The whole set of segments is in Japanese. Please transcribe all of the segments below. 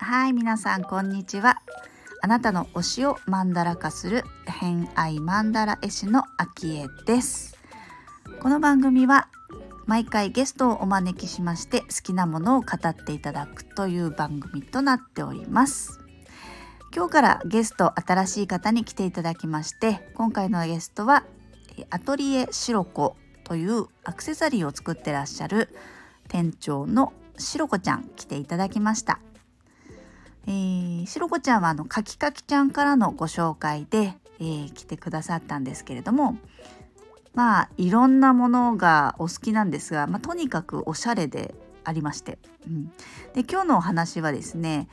はい、皆さんこんにちは。あなたの推しをマンダラ化する偏愛マンダラ絵師のあきえです。この番組は毎回ゲストをお招きしまして好きなものを語っていただくという番組となっております。今日からゲスト新しい方に来ていただきまして、今回のゲストはアトリエシロコというアクセサリーを作ってらっしゃる店長のシロコちゃん来ていただきました。しろこちゃんはかきかきちゃんからのご紹介で、来てくださったんですけれども、まあいろんなものがお好きなんですが、とにかくおしゃれでありまして、で今日のお話はですね、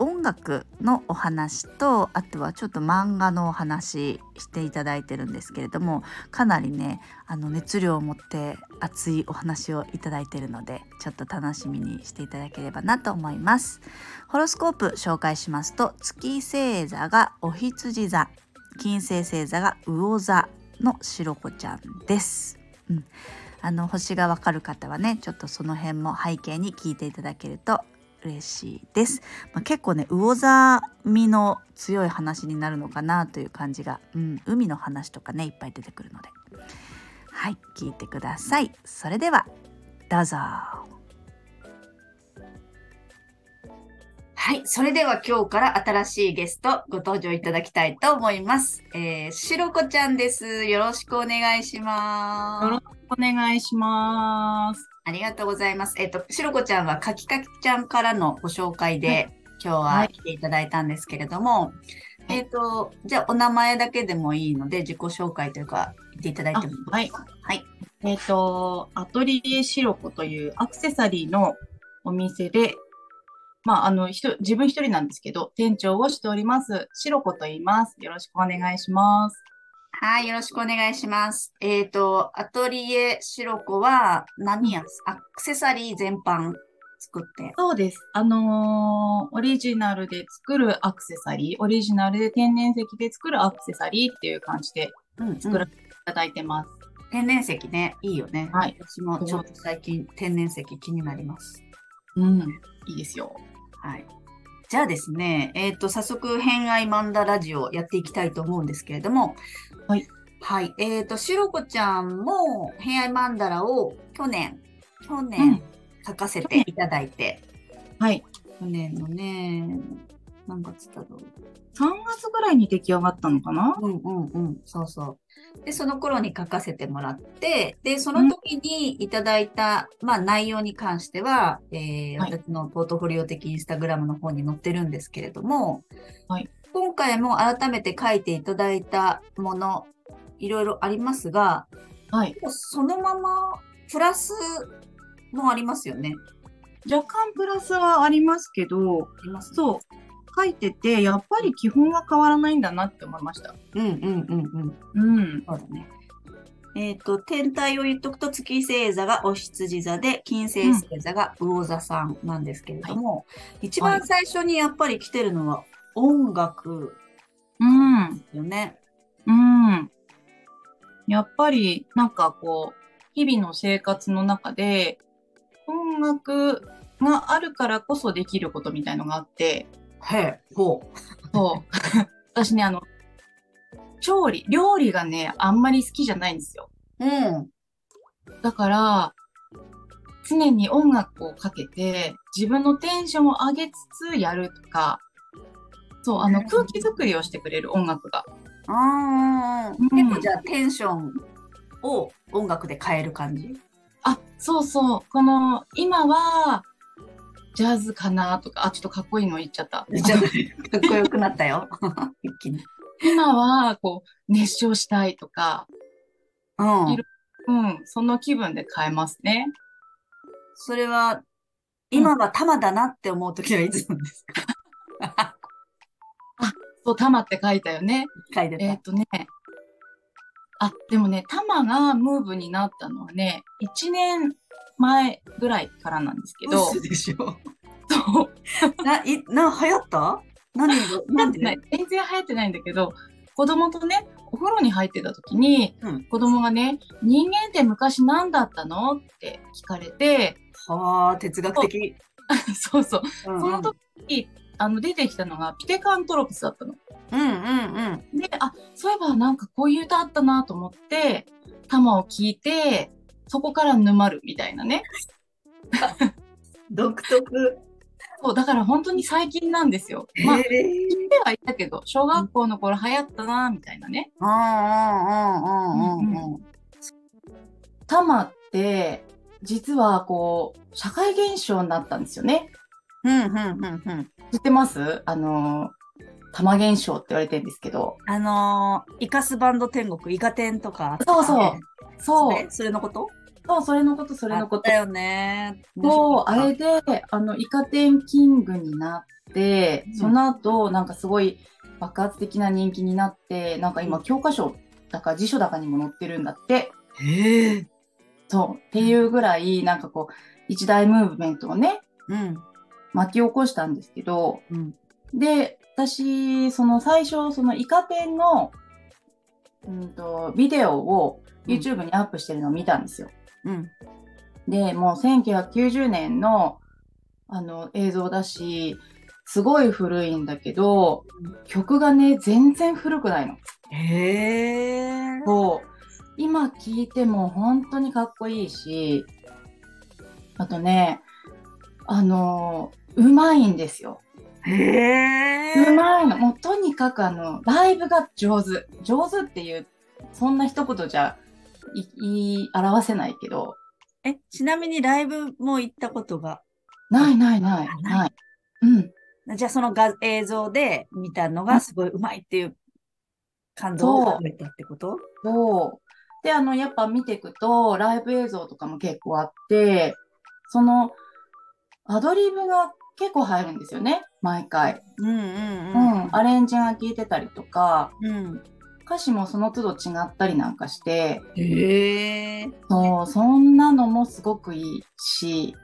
音楽のお話と、あとはちょっと漫画のお話していただいてるんですけれども、かなりね熱量を持って熱いお話をいただいているので、ちょっと楽しみにしていただければなと思います。ホロスコープ紹介しますと、月星座がお羊座、金星星座が魚座のしろこちゃんです、星がわかる方はね、ちょっとその辺も背景に聞いていただけると嬉しいです、結構ね魚座味の強い話になるのかなという感じが、海の話とかねいっぱい出てくるので、はい、聞いてください。それではどうぞ。はい、それでは今日から新しいゲストご登場いただきたいと思います。しろこちゃんです。よろしくお願いします。よろしくお願いします。ありがとうございます。しろこちゃんはかきかきちゃんからのご紹介で、今日は来ていただいたんですけれども、じゃあお名前だけでもいいので自己紹介というか言っていただいてもいいですか？はい。アトリエしろこというアクセサリーのお店で、自分一人なんですけど店長をしておりますしろこと言います。よろしくお願いします。はい、よろしくお願いします。アトリエしろこは何やアクセサリー全般作って。そうです。オリジナルで作るアクセサリー、オリジナルで天然石で作るアクセサリーっていう感じで作らせていただいてます。天然石ね、いいよね。はい。私もちょっと最近天然石気になります。いいですよ。はい。じゃあですね、早速偏愛マンダラジオやっていきたいと思うんですけれども、はい、しろこちゃんも偏愛マンダラを去年書かせていただいて、去年のね何月だろう、3月ぐらいに出来上がったのかな。そうそう。でその頃に書かせてもらって、でその時にいただいた、内容に関しては、私のポートフォリオ的インスタグラムの方に載ってるんですけれども、今回も改めて書いていただいたものいろいろありますが、そのままプラスもありますよね。若干プラスはありますけど、そう書いててやっぱり基本は変わらないんだなって思いました。そうだね。天体を言っとくと、月星座がお羊座で金星星座が魚座さんなんですけれども、一番最初にやっぱり来てるのは音楽ですよね。やっぱりなんかこう日々の生活の中で音楽があるからこそできることみたいのがあって、私ね料理がねあんまり好きじゃないんですよ。だから常に音楽をかけて自分のテンションを上げつつやるとか、空気作りをしてくれる音楽が。結構じゃあテンションを音楽で変える感じ？この今はジャズかなとか、ちょっとかっこいいの言っちゃった。かっこよくなったよ。一気に。今はこう熱唱したいとか、その気分で変えますね。それは今はタマだなって思うときはいつなんですか？タマって書いたよね。書いてた。でもね、タマがムーブになったのはね、1年前ぐらいからなんですけど。嘘でしょ。流行った？何で？全然流行ってないんだけど、子供とねお風呂に入ってた時に、子供がね、人間って昔何だったのって聞かれて、はあ、哲学的。そうそう、うんうん、その時出てきたのがピテカントロプスだったの。うんうんうん。で、あ、そういえばなんかこういう歌あったなと思ってタマを聞いて、そこから沼るみたいなね。独特。そうだから本当に最近なんですよ。まあ聞いてはいたけど、小学校の頃流行ったなみたいなね。タマって実はこう社会現象になったんですよね。うんうんうんうん。知ってます？タマ現象って言われてるんですけど。イカスバンド天国、イカ天とか。そうそう。そう。それのこと？そう、それのこと。だよね。そう、あれで、イカ天キングになって、その後、なんかすごい爆発的な人気になって、なんか今、教科書だか辞書だかにも載ってるんだって。へぇ。そう、っていうぐらい、なんかこう、一大ムーブメントをね、巻き起こしたんですけど、で、私、最初、イカ天の、ビデオを YouTube にアップしてるのを見たんですよ。うん、でもう1990年の、映像だし、すごい古いんだけど、曲がね全然古くないの。へー。そう、今聴いても本当にかっこいいし、あとねうまいんですよ。へー。うまいの。もうとにかくライブが上手っていう、そんな一言じゃ言い表せないけど。ちなみにライブも行ったことがない。うん。じゃあその映像で見たのがすごいうまいっていう感動を覚えたってこと？そう。で、やっぱ見ていくとライブ映像とかも結構あって、アドリブが結構入るんですよね、毎回。アレンジが効いてたりとか、歌詞もその都度違ったりなんかして、そう、そんなのもすごくいいし、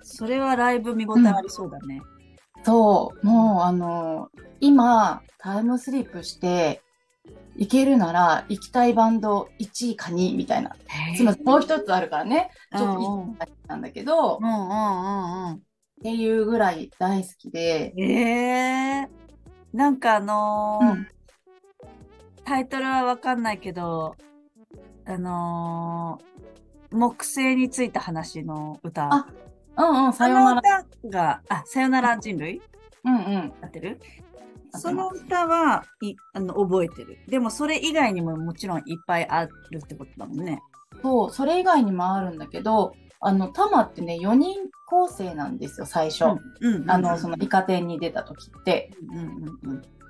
それはライブ見応えありそうだね。そう、もう今タイムスリップして行けるなら行きたいバンド1位か2位みたいな、つまりもう一つあるからね、ちょっと1位なんだけど、っていうぐらい大好きで、なんかタイトルは分かんないけど、木星についた話の歌。あ、うんうん、さよなら。歌が、あ、さよなら人類？うんうん。合ってる？その歌は覚えてる。でもそれ以外にももちろんいっぱいあるってことだもんね。そう、それ以外にもあるんだけど、タマってね、4人構成なんですよ、最初。イカ天に出た時って。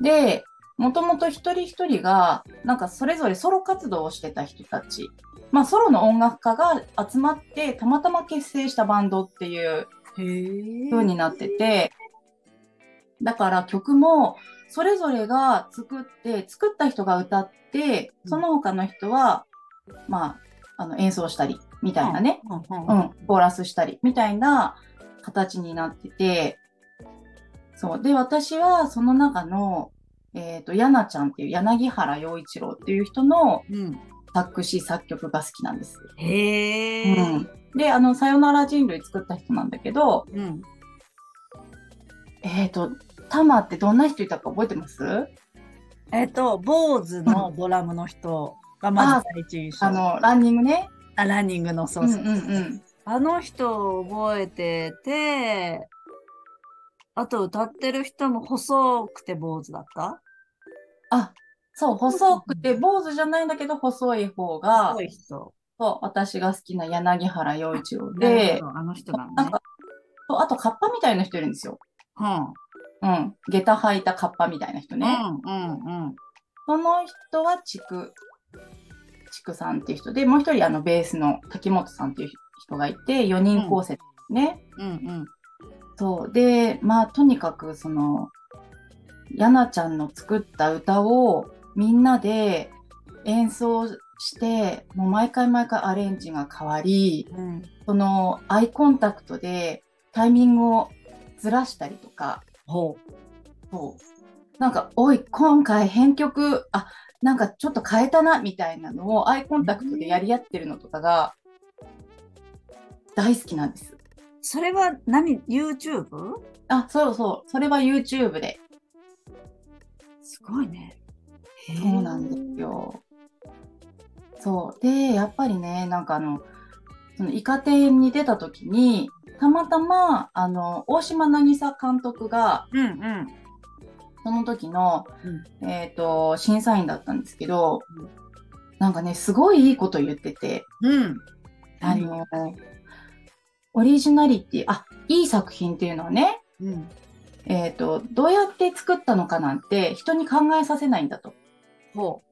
で、もともと一人一人がなんかそれぞれソロ活動をしてた人たち、まあソロの音楽家が集まってたまたま結成したバンドっていう風になってて、だから曲もそれぞれが作った人が歌って、その他の人はまあ演奏したりみたいなね、コーラスしたりみたいな形になってて、そうで、私はその中のヤナちゃんっていう柳原洋一郎っていう人の作詞、作曲が好きなんです。へー。で、さよなら人類作った人なんだけど、タマってどんな人いたか覚えてます？坊主のドラムの人がまず第一印象。ランニングね。あ、ランニングの、そうそう。あの人を覚えてて、あと歌ってる人も細くて坊主だった？あ、そう、細くて坊主じゃないんだけど細い方が、細い人。そう、私が好きな柳原洋一郎で、あの人なんね。なんか、あとカッパみたいな人いるんですよ。下駄履いたカッパみたいな人ね。その人はちくさんっていう人で、もう一人ベースの滝本さんっていう人がいて、4人構成ですね。そうで、まあとにかくヤナちゃんの作った歌をみんなで演奏して、もう毎回アレンジが変わり、アイコンタクトでタイミングをずらしたりとか、そうなんかおい今回編曲あなんかちょっと変えたなみたいなのをアイコンタクトでやり合ってるのとかが大好きなんです。それは何 YouTube？ あそうそう、それは YouTube で。すごいね。そうなんですよ。そうでやっぱりねなんかそのイカ天に出た時にたまたま大島渚監督が、うんうん、その時の、うん審査員だったんですけど、うん、なんかねすごいいいこと言ってて、うん、オリジナリティいい作品っていうのはね、うんどうやって作ったのかなんて人に考えさせないんだと。ほう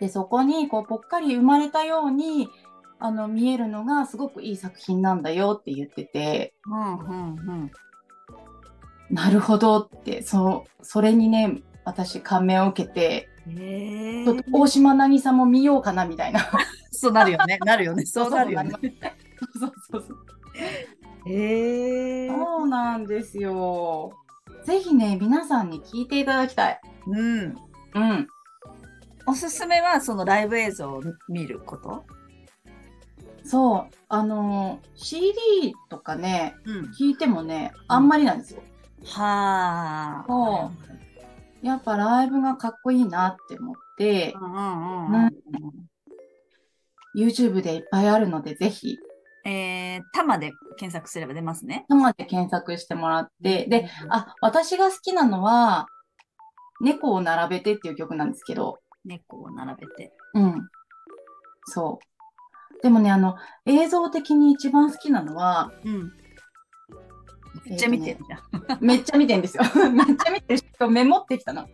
でそこにこうぽっかり生まれたように見えるのがすごくいい作品なんだよって言ってて、うんうんうん、なるほどってそれにね私感銘を受けて、ちょっと大島渚も見ようかなみたいなそうなるよねなるよねそうなるよねそうそうそうそうなんですよ。ぜひね皆さんに聞いていただきたい。うんうん。おすすめはそのライブ映像を見ること。そうCD とかね、うん、聞いてもねあんまりなんですよ。うん、はあ。そう。やっぱライブがかっこいいなって思って。うんうんうん。うん、YouTube でいっぱいあるのでぜひ。タマで検索すれば出ますね。タマで検索してもらって、で、私が好きなのは、猫を並べてっていう曲なんですけど。猫を並べて。うん。そう。でもね、映像的に一番好きなのは、うん。めっちゃ見てるじゃん。めっちゃ見てるんですよ。めっちゃ見てる人メモってきたな。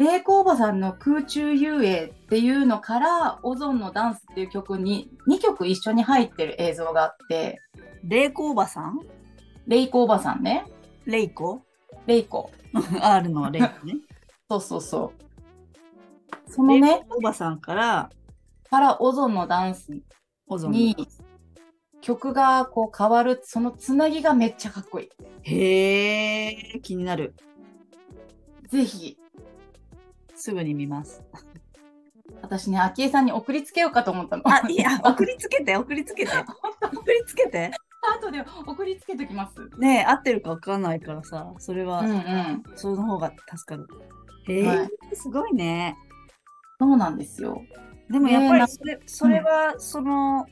レイコおばさんの空中遊泳っていうのからオゾンのダンスっていう曲に2曲一緒に入ってる映像があって。レイコおばさんレイコおばさんねレイコレイコR のレイコねそうそうそうそのねレイコおばさんからオゾンのダンスに曲がこう変わるそのつなぎがめっちゃかっこいい。へー気になる。ぜひすぐに見ます。私ね、秋江さんに送りつけようかと思ったの。あ、いや、送りつけて。送りつけて。あとで送りつけてきます。ねえ、合ってるか分かんないからさ、それは、うんうん、その方が助かる。はい、すごいね。そうなんですよ。でもやっぱりそれはその、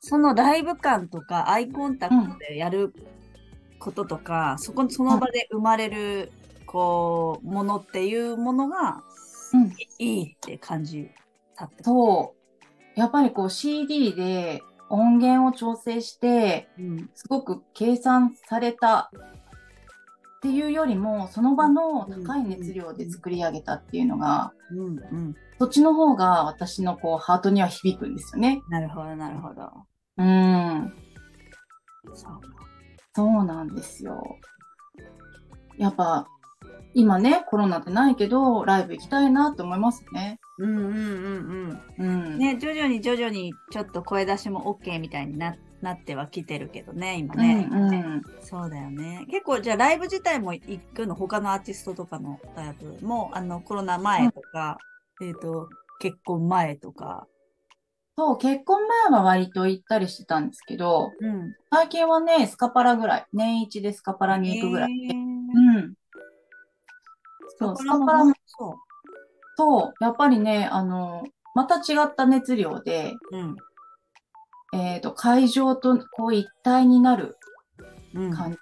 そのライブ感とかアイコンタクトでやることとか、うん、その場で生まれる、うんこうものっていうものが、うん、いいって感じだった。そうやっぱりこう CD で音源を調整して、うん、すごく計算されたっていうよりもその場の高い熱量で作り上げたっていうのが、うんうんうん、そっちの方が私のこうハートには響くんですよね。なるほどなるほど。うん。そうなんですよ。やっぱ今ねコロナでないけどライブ行きたいなと思いますね。うんうんうんうん。ね徐々にちょっと声出しも OK みたいになってはきてるけどね今ね、うんうん。そうだよね。結構じゃあライブ自体も行くの他のアーティストとかのライブもコロナ前とか、うん、結婚前とか。そう結婚前は割と行ったりしてたんですけど、うん、最近はねスカパラぐらい年一でスカパラに行くぐらいで。うん。そう、スカパラもそうやっぱりねまた違った熱量で、うん、会場とこう一体になる感じ、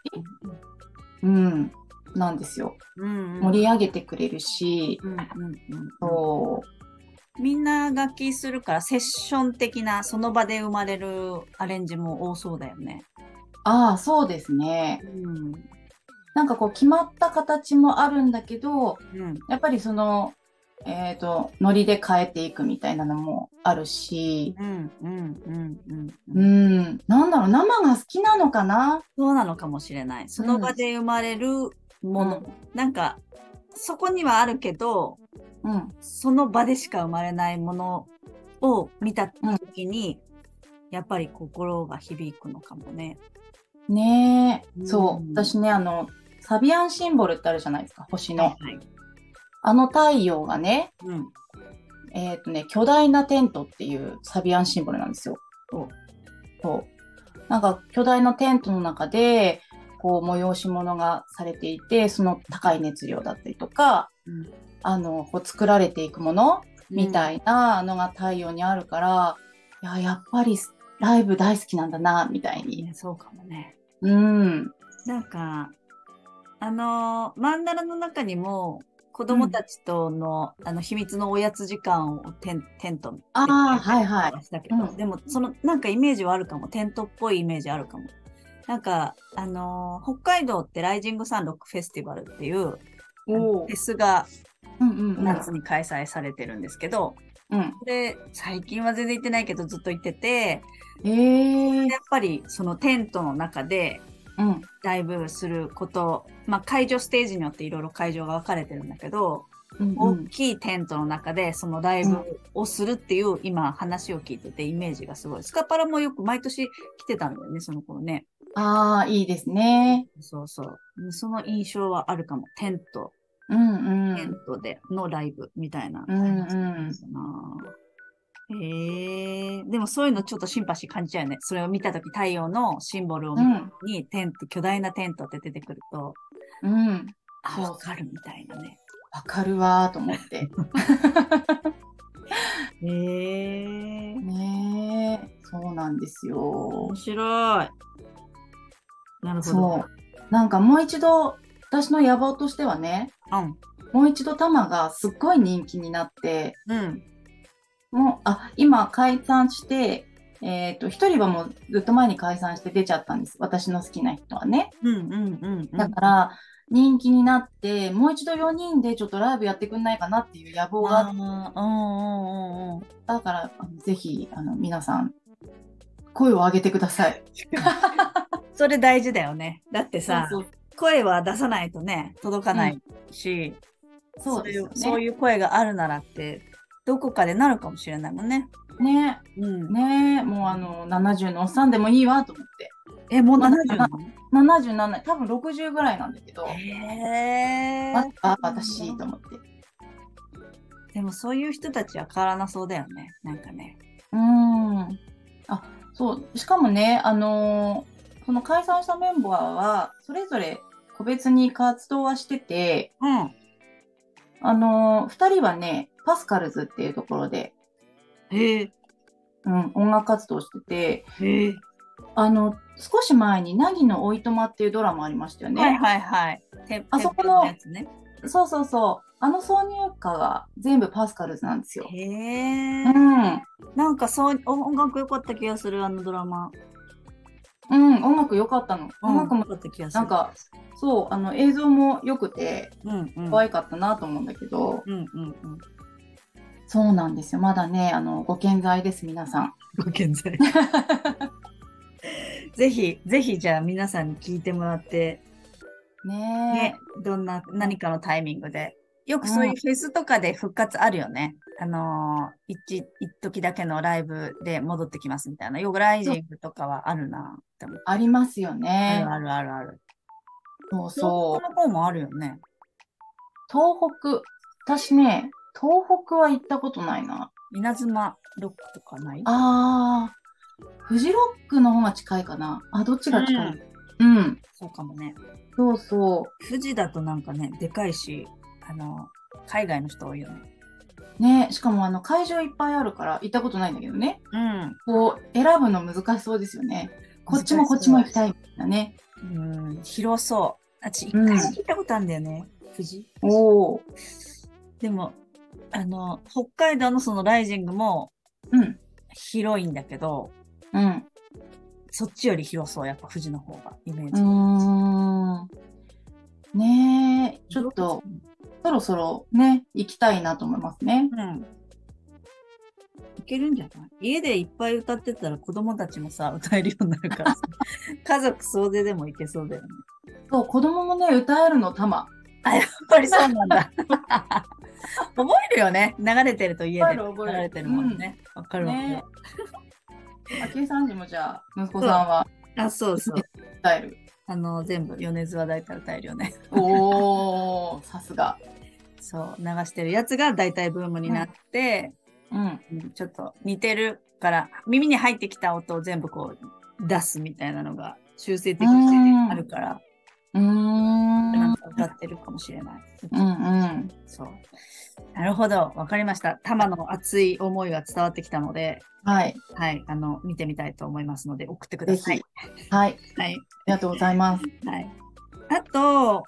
うん、うん、なんですよ、うんうん、盛り上げてくれるし、うんうんうん、そうみんな楽器するからセッション的なその場で生まれるアレンジも多そうだよね。ああそうですね、うんなんかこう決まった形もあるんだけど、うん、やっぱりその、ノリで変えていくみたいなのもあるし、うんうんうんうん、なんだろう生が好きなのかな？そうなのかもしれない。その場で生まれるもの、うん、なんかそこにはあるけど、うん、その場でしか生まれないものを見た時に、うん、やっぱり心が響くのかもね。ねえ、そう、私ね、サビアンシンボルってあるじゃないですか、星の。はいはい、あの太陽がね、うん、巨大なテントっていうサビアンシンボルなんですよ。そう。なんか巨大なテントの中で、こう催し物がされていて、その高い熱量だったりとか、うん、こう作られていくものみたいなのが太陽にあるから、うん、やっぱりライブ大好きなんだなみたいに。そうかもね。うん。なんかマンダラの中にも子供たちとの、うん、秘密のおやつ時間をテントみたいな話したけど、はいはい、でもそのなんかイメージはあるかも、テントっぽいイメージあるかも。なんか北海道ってライジングサンロックフェスティバルっていうフェスが夏に開催されてるんですけど。うん、で最近は全然行ってないけどずっと行ってて、やっぱりそのテントの中でライブすること、まあ、会場ステージによっていろいろ会場が分かれてるんだけど、うんうん、大きいテントの中でそのライブをするっていう、うん、今話を聞いててイメージがすごい。スカパラもよく毎年来てたんだよね、その頃ね。ああ、いいですね。そうそう。その印象はあるかも。テント。うんうん、テントでのライブみたいな感じなんですな、うんうん、でもそういうのちょっとシンパシー感じちゃうよね。それを見たとき、太陽のシンボルを見たときに、うん、テント、巨大なテントって出てくると、うん、あ、わかるみたいなね。わかるわーと思って。ねえ、そうなんですよ。面白い。なるほど。そう。なんかもう一度私の野望としてはね、うん、もう一度タマがすっごい人気になって、うん、もう今解散して、一人はもうずっと前に解散して出ちゃったんです、私の好きな人はね、うんうんうんうん、だから人気になってもう一度4人でちょっとライブやってくんないかなっていう野望があって、だからぜひ皆さん声を上げてください。それ大事だよね。だってさ、そうそう、声は出さないとね、届かないし、うん、そうですよね。そういう声があるならってどこかでなるかもしれないもんね。ね、うん、ね、もう70のおっさんでもいいわと思って。え、もう70なの？ 77、多分60ぐらいなんだけど。へー。私と思って。でもそういう人たちは変わらなそうだよね。なんかね。あ、そう。しかもね、この解散したメンバーはそれぞれ個別に活動はしてて、うん、2人はね、パスカルズっていうところで、うん、音楽活動してて、少し前に凪のおいとまっていうドラマありましたよね。はいはいはい。あそこのやつね。そうそうそう。あの挿入歌が全部パスカルズなんですよ。へえ。うん。なんかそう音楽良かった気がする、あのドラマ。うん、音楽良かったの。音楽も良かった気がする。なんか、そう、映像も良くて、可愛かったなと思うんだけど、そうなんですよ。まだね、ご健在です、皆さん。ご健在。ぜひ、ぜひ、じゃあ、皆さんに聞いてもらって、ね、何かのタイミングで。よくそういうフェスとかで復活あるよね。一時だけのライブで戻ってきますみたいな。よくライジングとかはあるなって思って。ありますよね。あるあるあるある。そうそう。東北の方もあるよね。東北。私ね、東北は行ったことないな。稲妻ロックとかない？ああ、フジロックの方が近いかな。あ、どっちが近い？うん。うん、そうかもね。そうそう。富士だとなんかね、でかいし。海外の人多いよね。ね、しかも会場いっぱいあるから行ったことないんだけどね。うん。こう選ぶの難しそうですよね。こっちもこっちも行きたいみたいなね。うん。広そう。私一回行ったことあるんだよね。富士。おお。でも北海道のそのライジングも、うん、広いんだけど、うん。そっちより広そう、やっぱ富士の方がイメージ。ねえ、ちょっと。そろそろね、行きたいなと思いますね。うん。いけるんじゃない？家でいっぱい歌ってたら子供たちもさ、歌えるようになるから家族総出でもいけそうだよね。そう、子供もね、歌えるの、タマ。あ、やっぱりそうなんだ。覚えるよね。流れてると家で流れてるもんね。わかるわかる。明恵さんにもじゃあ、息子さんはあ、そうそう。歌える。全部米津は大体歌えるよね。おー、さすが。そう、流してるやつが大体ブームになって、うんうん、ちょっと似てるから耳に入ってきた音を全部こう出すみたいなのが修正的にあるから、なんか歌ってるかもしれない。うんうん、そう。なるほど、わかりました。タマの熱い思いが伝わってきたので、はい、はい、見てみたいと思いますので送ってください。はい、はい、ありがとうございます。はい、あと、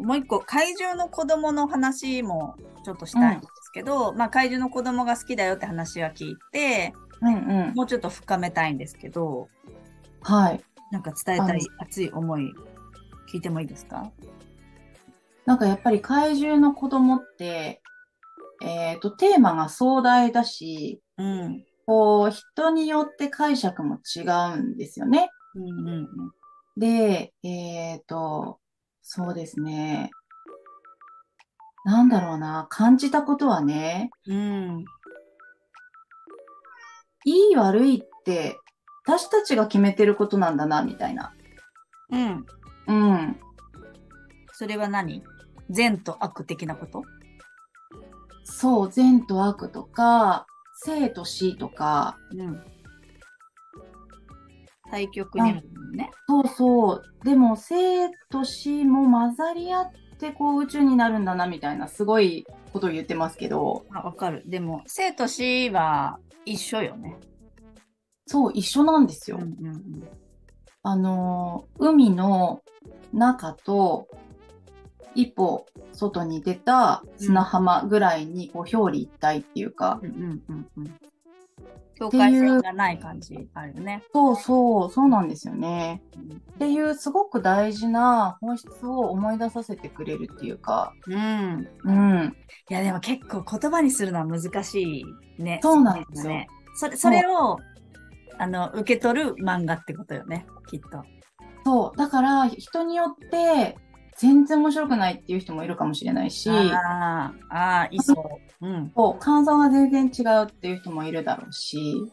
もう一個怪獣の子供の話もちょっとしたいんですけど、まあ、怪獣の子供が好きだよって話は聞いて、うんうん、もうちょっと深めたいんですけど、はい、なんか伝えたい熱い思い聞いてもいいですか？なんかやっぱり怪獣の子供って、テーマが壮大だし、うん、こう人によって解釈も違うんですよね、うんうん、で、そうですね。なんだろうな、感じたことはね、うん、いい悪いって私たちが決めてることなんだなみたいな。うんうん。それは何？善と悪的なこと？そう、善と悪とか生と死とか。うん。対極にあるもんね。そうそう。でも生と死も混ざり合ってこう宇宙になるんだなみたいなすごいことを言ってますけど。あ、わかる。でも生と死は一緒よね。そう、一緒なんですよ。うんうんうん、海の中と一歩外に出た砂浜ぐらいにこう表裏一体っていうか。うんうんうんうん境界線がない感じあるね。そうそう、そうなんですよね、うん。っていうすごく大事な本質を思い出させてくれるっていうか。うん。うん。いやでも結構言葉にするのは難しいね。そうなんですよ。ね、それを受け取る漫画ってことよね、きっと。そう。だから人によって全然面白くないっていう人もいるかもしれないし、ああいそう、うん、そう感想が全然違うっていう人もいるだろうし、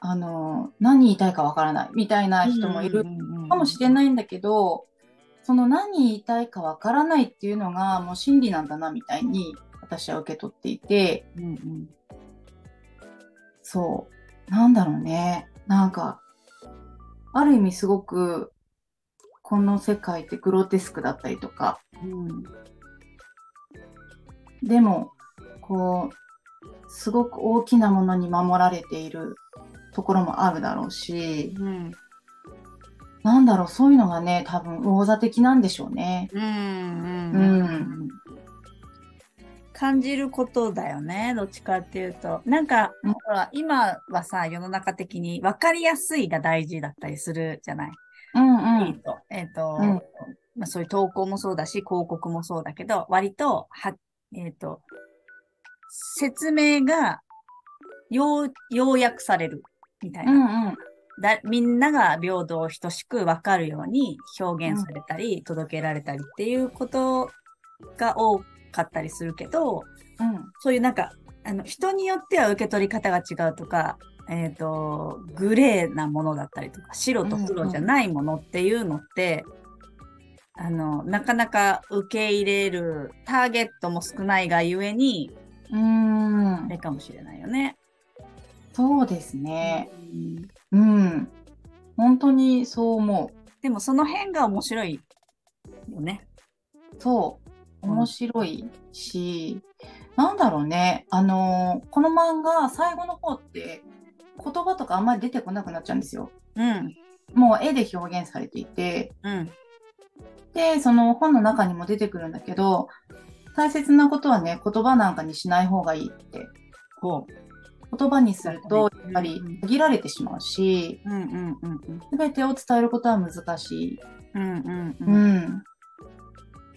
何言いたいかわからないみたいな人もいるかもしれないんだけど、うんうんうん、その何言いたいかわからないっていうのがもう真理なんだなみたいに私は受け取っていて、うんうん、そうなんだろうね、なんかある意味すごくこの世界ってグロテスクだったりとか、うん、でもこうすごく大きなものに守られているところもあるだろうし、うん、なんだろうそういうのがね多分王座的なんでしょうね、うんうんうん、感じることだよねどっちかっていうとなんか、うん、ほら今はさ世の中的に分かりやすいが大事だったりするじゃない。うんうん、うんまあ、そういう投稿もそうだし広告もそうだけど割と説明が要約されるみたいな、うんうん、みんなが平等等しく分かるように表現されたり、うん、届けられたりっていうことが多かったりするけど、うん、そういうなんか人によっては受け取り方が違うとかグレーなものだったりとか白と黒じゃないものっていうのって、うんうん、なかなか受け入れるターゲットも少ないがゆえにあれかもしれないよね。そうですね、うん、うん、本当にそう思う。でもその辺が面白いよね。そう面白いし、うん、なんだろうねこの漫画最後の方って言葉とかあんまり出てこなくなっちゃうんですよ、うん、もう絵で表現されていて、うん、でその本の中にも出てくるんだけど大切なことはね言葉なんかにしない方がいいって言葉にするとやっぱり限られてしまうし、うんうんうんうん、全てを伝えることは難しい、うんうんうんうん、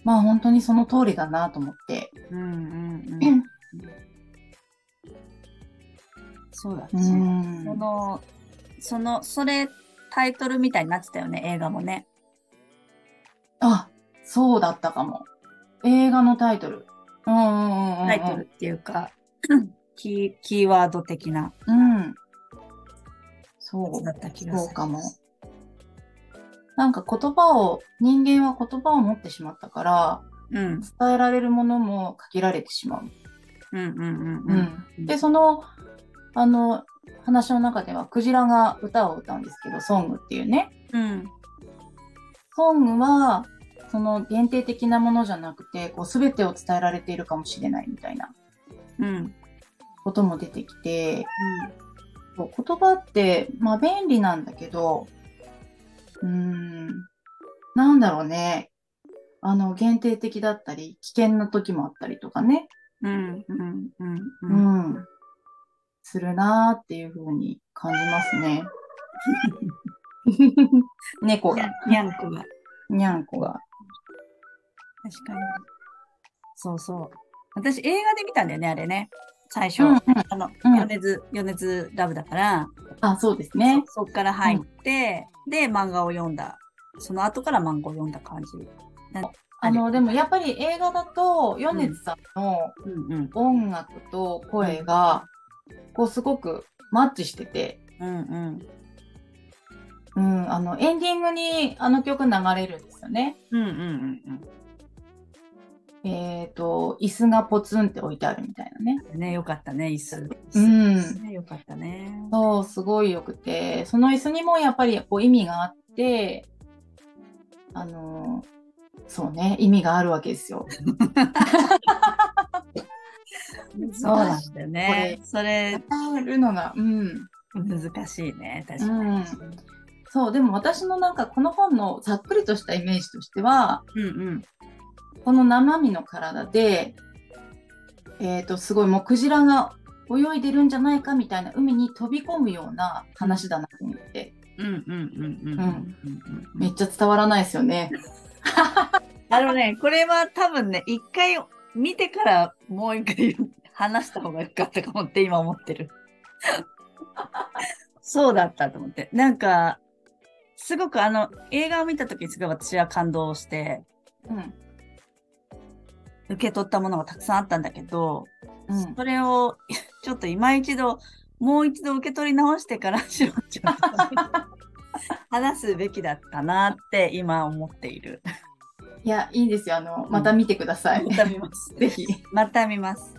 まあ本当にその通りだなと思って、うんうんうんそうだね、うんそれタイトルみたいになってたよね映画もね。あそうだったかも映画のタイトル、うんうんうんうん、タイトルっていうかキーワード的な、うん、そうだった気がする。そうかも。なんか言葉を、人間は言葉を持ってしまったから、うん、伝えられるものも限られてしまう。うんうんうんうんうん、でその話の中ではクジラが歌を歌うんですけど、ソングっていうね、うん、ソングはその限定的なものじゃなくて、こう全てを伝えられているかもしれないみたいな、うん、ことも出てきて、うん、言葉って、まあ、便利なんだけど、なんだろうね、限定的だったり危険な時もあったりとかね、うんうんうんうん、するなーっていう風に感じますね。猫が、にゃんこが確かに、そうそう、私映画で見たんだよね、あれね、最初、うん、米津ラブだから、あ、そうですね、そっから入って、うん、で漫画を読んだ、その後から漫画を読んだ感じ。でもやっぱり映画だと米津さんの音楽と声がこうすごくマッチしてて、うんうんうん、エンディングにあの曲流れるんですよね、うんうんうん、椅子がポツンって置いてあるみたいなね、ね、よかったね、椅子、うん、よかったね、そう、すごいよくて、その椅子にもやっぱりこう意味があって、そうね、意味があるわけですよ。そうなんだよね。それあるのが、うん、難しいね、確かに、うん。そう、でも私のなんかこの本のざっくりとしたイメージとしては、うんうん、この生身の体で、すごいもうクジラが泳いでるんじゃないかみたいな、海に飛び込むような話だなと思って。めっちゃ伝わらないですよね。これは多分ね、一回見てからもう一回話した方がよかったかもって今思ってる。そうだったと思って、なんかすごく映画を見た時すごい私は感動して、うん、受け取ったものがたくさんあったんだけど、うん、それをちょっともう一度受け取り直してからしろちゃん話すべきだったなって今思っている。いや、いいんですよ、また見てください、うん、また見ますぜひまた見ます。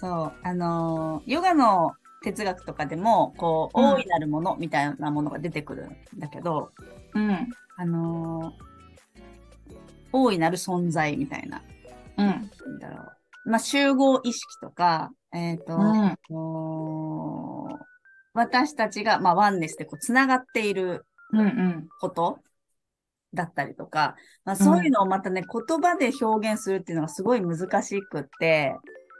そう、ヨガの哲学とかでもこう、うん、大いなるものみたいなものが出てくるんだけど、うん、大いなる存在みたいな、うん、なんだろう、まあ、集合意識とか、私たちが、まあ、ワンネスでこうつながっていることだったりとか、うんうん、まあ、そういうのをまたね、うん、言葉で表現するっていうのがすごい難しくって、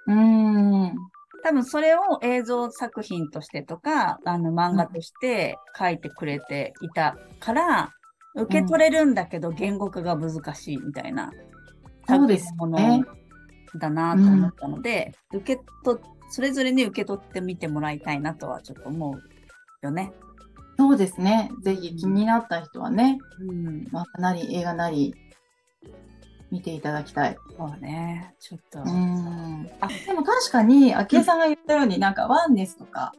多分それを映像作品としてとか漫画として書いてくれていたから、うん、受け取れるんだけど言語化が難しいみたいな、そうですね、だなと思ったので、うん、それぞれに受け取ってみてもらいたいなとはちょっと思うよね。そうですね、ぜひ気になった人はね、うん、漫画なり映画なり見ていただきたい。そうね、ちょっと、うん、あ、でも確かにあきえさんが言ったようになんかワンネスとか、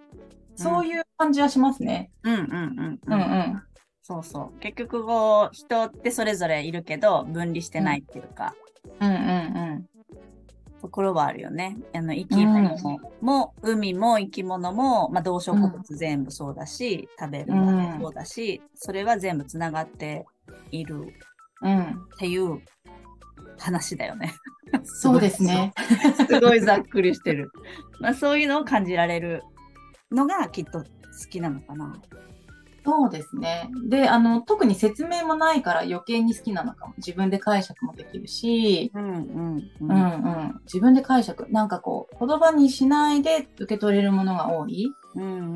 うん、そういう感じはしますね。うんうんうんうん、うんうん、そうそう、結局こう人ってそれぞれいるけど分離してないっていうか、うん、うんうんうん、ところはあるよね。生き物も、うん、海も生き物も、まあ、動植物全部そうだし、うん、食べるものもそうだし、それは全部つながっているっていう話だよね。そうですね。すごいざっくりしてる。まあ、そういうのを感じられるのがきっと好きなのかな。そうですね。で、特に説明もないから余計に好きなのかも。自分で解釈もできるし、自分で解釈、なんかこう言葉にしないで受け取れるものが多い、うんうんうんう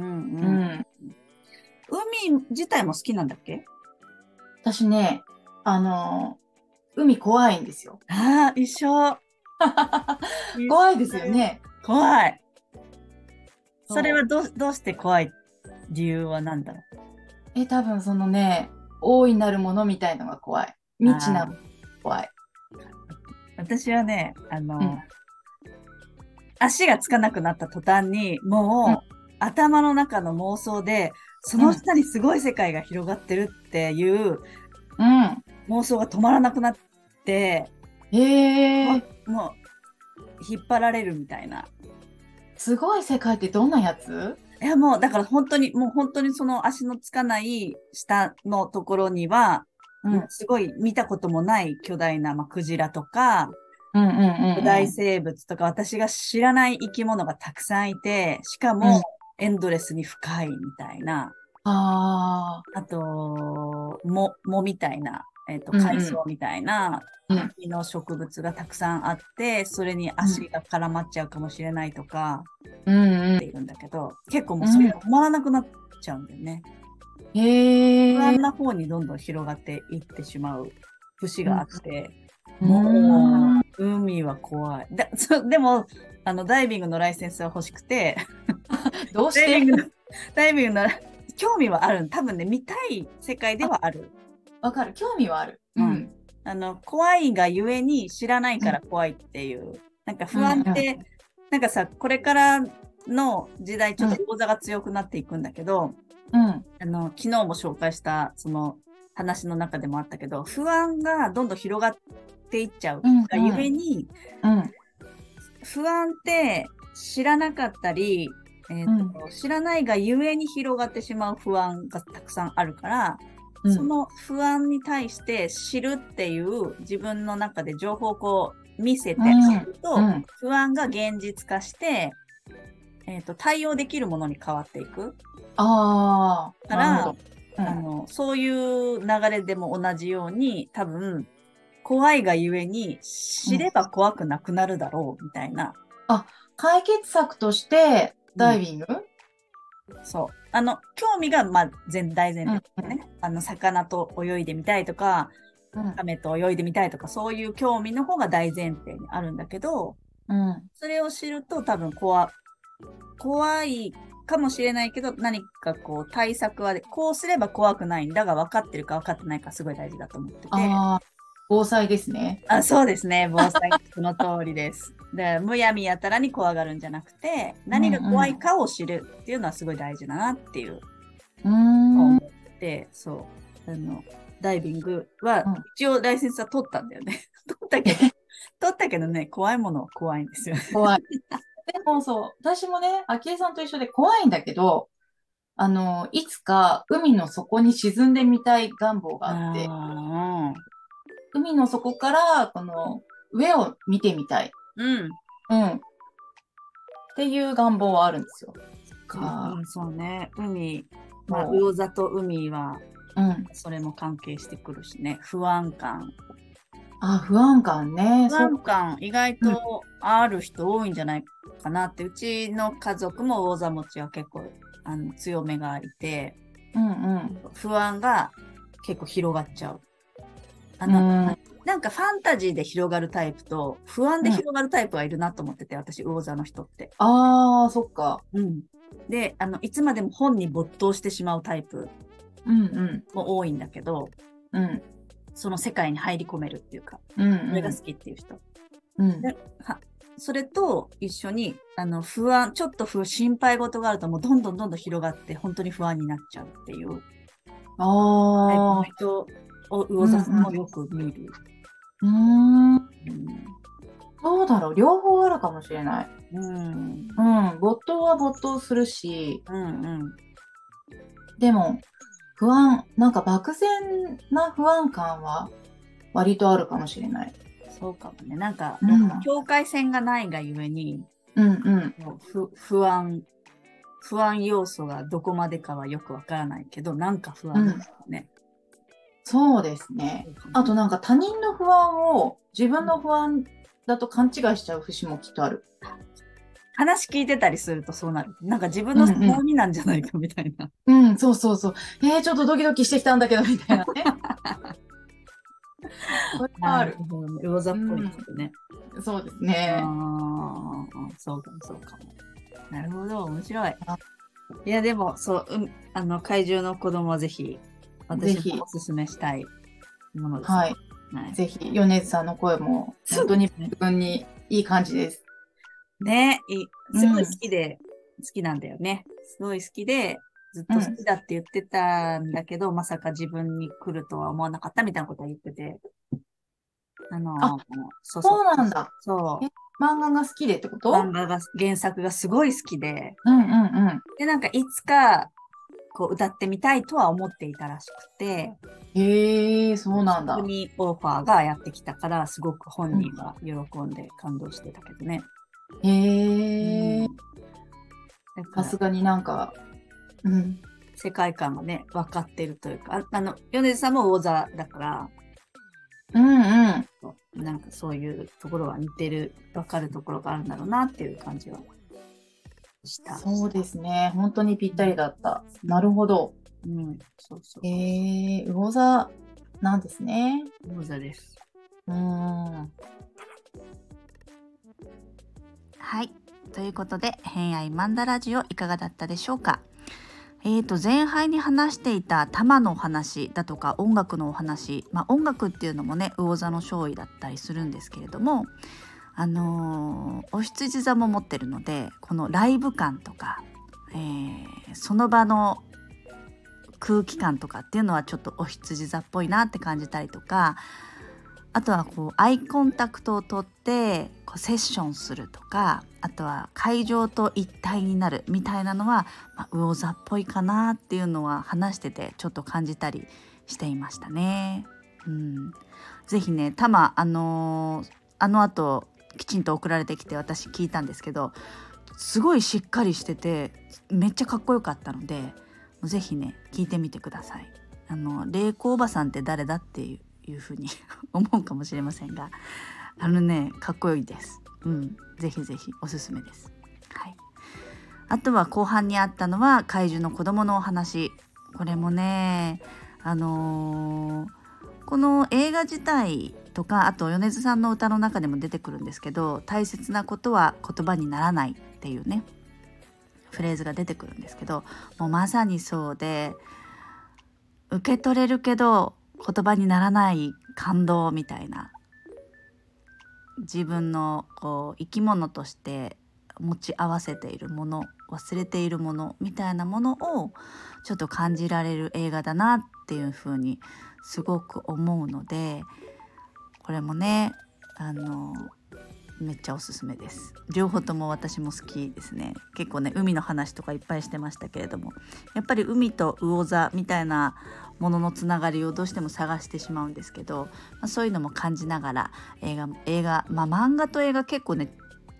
ん、海自体も好きなんだっけ？私ね、海怖いんですよ。あ、一緒。怖いですよね。怖い。それはどうして怖い理由は何だろう？多分そのね、大いなるものみたいのが怖い、未知なものが怖い。私はね、うん、足がつかなくなった途端にもう、頭の中の妄想でその下にすごい世界が広がってるっていう、うん、妄想が止まらなくなって、もう引っ張られるみたいな。すごい世界ってどんなやつ？いやもうだから本当にその足のつかない下のところには、うん、すごい見たこともない巨大な、まあ、クジラとか、うんうんうんうん、巨大生物とか私が知らない生き物がたくさんいて、しかも、うんエンドレスに深いみたいな。あと、藻みたいな、海藻みたいな、木の植物がたくさんあって、それに足が絡まっちゃうかもしれないとか、っていうんだけど、結構もうそれが止まらなくなっちゃうんだよね。不安な方にどんどん広がっていってしまう節があって、もう、海は怖い。でも、ダイビングのライセンスは欲しくて、どうしてダイビングの興味はある。多分ね、見たい世界ではある。わかる。興味はある。うん。怖いがゆえに知らないから怖いっていう。うん、なんか不安って、うん、なんかさ、これからの時代ちょっと講座が強くなっていくんだけど、うん。昨日も紹介したその話の中でもあったけど、不安がどんどん広がっていっちゃうがゆえに、うんうん、不安って知らなかったり、知らないがゆえに広がってしまう不安がたくさんあるから、うん、その不安に対して知るっていう自分の中で情報をこう見せて知ると、うん、不安が現実化して、対応できるものに変わっていく。から、うん、そういう流れでも同じように多分怖いがゆえに知れば怖くなくなるだろうみたいな。うん、解決策としてダイビング、うん、そう興味がまあ大前提ですね、うん、魚と泳いでみたいとか、うん、カメと泳いでみたいとかそういう興味の方が大前提にあるんだけど、うん、それを知ると多分怖いかもしれないけど何かこう対策はこうすれば怖くないんだが分かってるか分かってないかすごい大事だと思ってて。防災ですね。そうですね。防災その通りです。で、むやみやたらに怖がるんじゃなくて、何が怖いかを知るっていうのはすごい大事だなっていう。思って、そう。ダイビングは、うん、一応ライセンスは取ったんだよね。取ったけどね、怖いものは怖いんですよ。怖い。でもそう、私もね、アキエさんと一緒で怖いんだけど、いつか海の底に沈んでみたい願望があって。海の底からこの上を見てみたい、うんうん、っていう願望はあるんですよ。そうね、海、まあ、魚座と海は、うん、それも関係してくるしね。不安感ね。不安感意外とある人多いんじゃないかなって、うん、うちの家族も魚座持ちは結構強めがいて、うんうん、不安が結構広がっちゃう。なんかファンタジーで広がるタイプと不安で広がるタイプがいるなと思ってて、うん、私魚座の人って。そっか。うんでいつまでも本に没頭してしまうタイプも多いんだけど、うんうん、その世界に入り込めるっていうか、うんうん、それが好きっていう人、うん、でそれと一緒に不安ちょっと心配事があるともうどんどん広がって本当に不安になっちゃうっていうタイプの人を魚座もよく見る。どうだろう、両方あるかもしれない。没頭は没頭するし、うんうん、でも不安なんか漠然な不安感は割とあるかもしれない。そうかもね。なんか、うん、境界線がないがゆえに、うんうん、不安要素がどこまでかはよくわからないけどなんか不安ですね。うんそうですね。あとなんか他人の不安を自分の不安だと勘違いしちゃう節もきっとある。話聞いてたりするとそうなる。なんか自分の悩みなんじゃないかみたいな。うん、うん、そう。ちょっとドキドキしてきたんだけどみたいなね。これはある。魚座っぽいですね、うん。そうですね。そうかも。なるほど、面白い。いやでもそう、怪獣の子供はぜひ。私もおすすめしたいものです。はい、ぜひ米津さんの声も本当に自分にいい感じです。ね、すごい好きで、好きなんだよね。すごい好きで、ずっと好きだって言ってたんだけど、うん、まさか自分に来るとは思わなかったみたいなことは言ってて。そうなんだ。そう。漫画が好きでってこと？漫画が、原作がすごい好きで。うんうんうん。で、なんかいつか、こう歌ってみたいとは思っていたらしくて。へえ、そうなんだ。そこにオファーがやってきたから、すごく本人は喜んで感動してたけどね。へえ。さすがになんか、うん。世界観がね、分かってるというか、米津さんも魚座だから、うんうん。なんかそういうところは似てる、分かるところがあるんだろうなっていう感じはした。そうですね。本当にぴったりだった。なるほど。うん。そうそう。魚座なんですね。魚座です。はい。ということで、偏愛マンダラジオいかがだったでしょうか。前半に話していたタマのお話だとか音楽のお話、まあ、音楽っていうのもね魚座の勝利だったりするんですけれども、お羊座も持ってるので、このライブ感とか、その場の空気感とかっていうのはちょっとお羊座っぽいなって感じたりとか、あとはこうアイコンタクトを取ってこうセッションするとか、あとは会場と一体になるみたいなのは、まあ、魚座っぽいかなっていうのは話しててちょっと感じたりしていましたね。うん、ぜひねタマ、あの後きちんと送られてきて私聞いたんですけど、すごいしっかりしててめっちゃかっこよかったので、ぜひね聞いてみてください。霊子おばさんって誰だっていうふうに思うかもしれませんが、かっこよいです。うん、ぜひぜひおすすめです。はい。あとは後半にあったのは怪獣の子供のお話。これもね、この映画自体とか、あと米津さんの歌の中でも出てくるんですけど、大切なことは言葉にならないっていうねフレーズが出てくるんですけど、もうまさにそうで、受け取れるけど言葉にならない感動みたいな、自分のこう生き物として持ち合わせているもの、忘れているものみたいなものをちょっと感じられる映画だなっていうふうにすごく思うので、これもねめっちゃおすすめです。両方とも私も好きですね。結構ね海の話とかいっぱいしてましたけれども、やっぱり海と魚座みたいなもののつながりをどうしても探してしまうんですけど、そういうのも感じながら映画、まあ、漫画と映画結構ね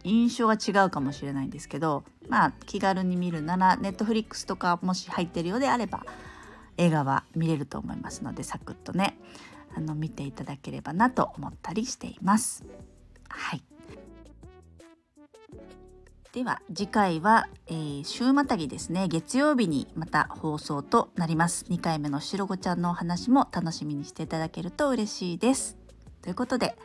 印象が違うかもしれないんですけど、まあ気軽に見るなら Netflix とかもし入ってるようであれば映画は見れると思いますので、サクッとね見ていただければなと思ったりしています。はい。では次回は、週またぎですね、月曜日にまた放送となります。2回目のしろこちゃんのお話も楽しみにしていただけると嬉しいです。ということで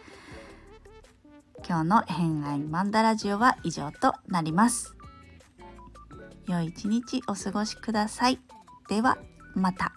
今日の偏愛マンダラジオは以上となります。良い一日お過ごしください。ではまた。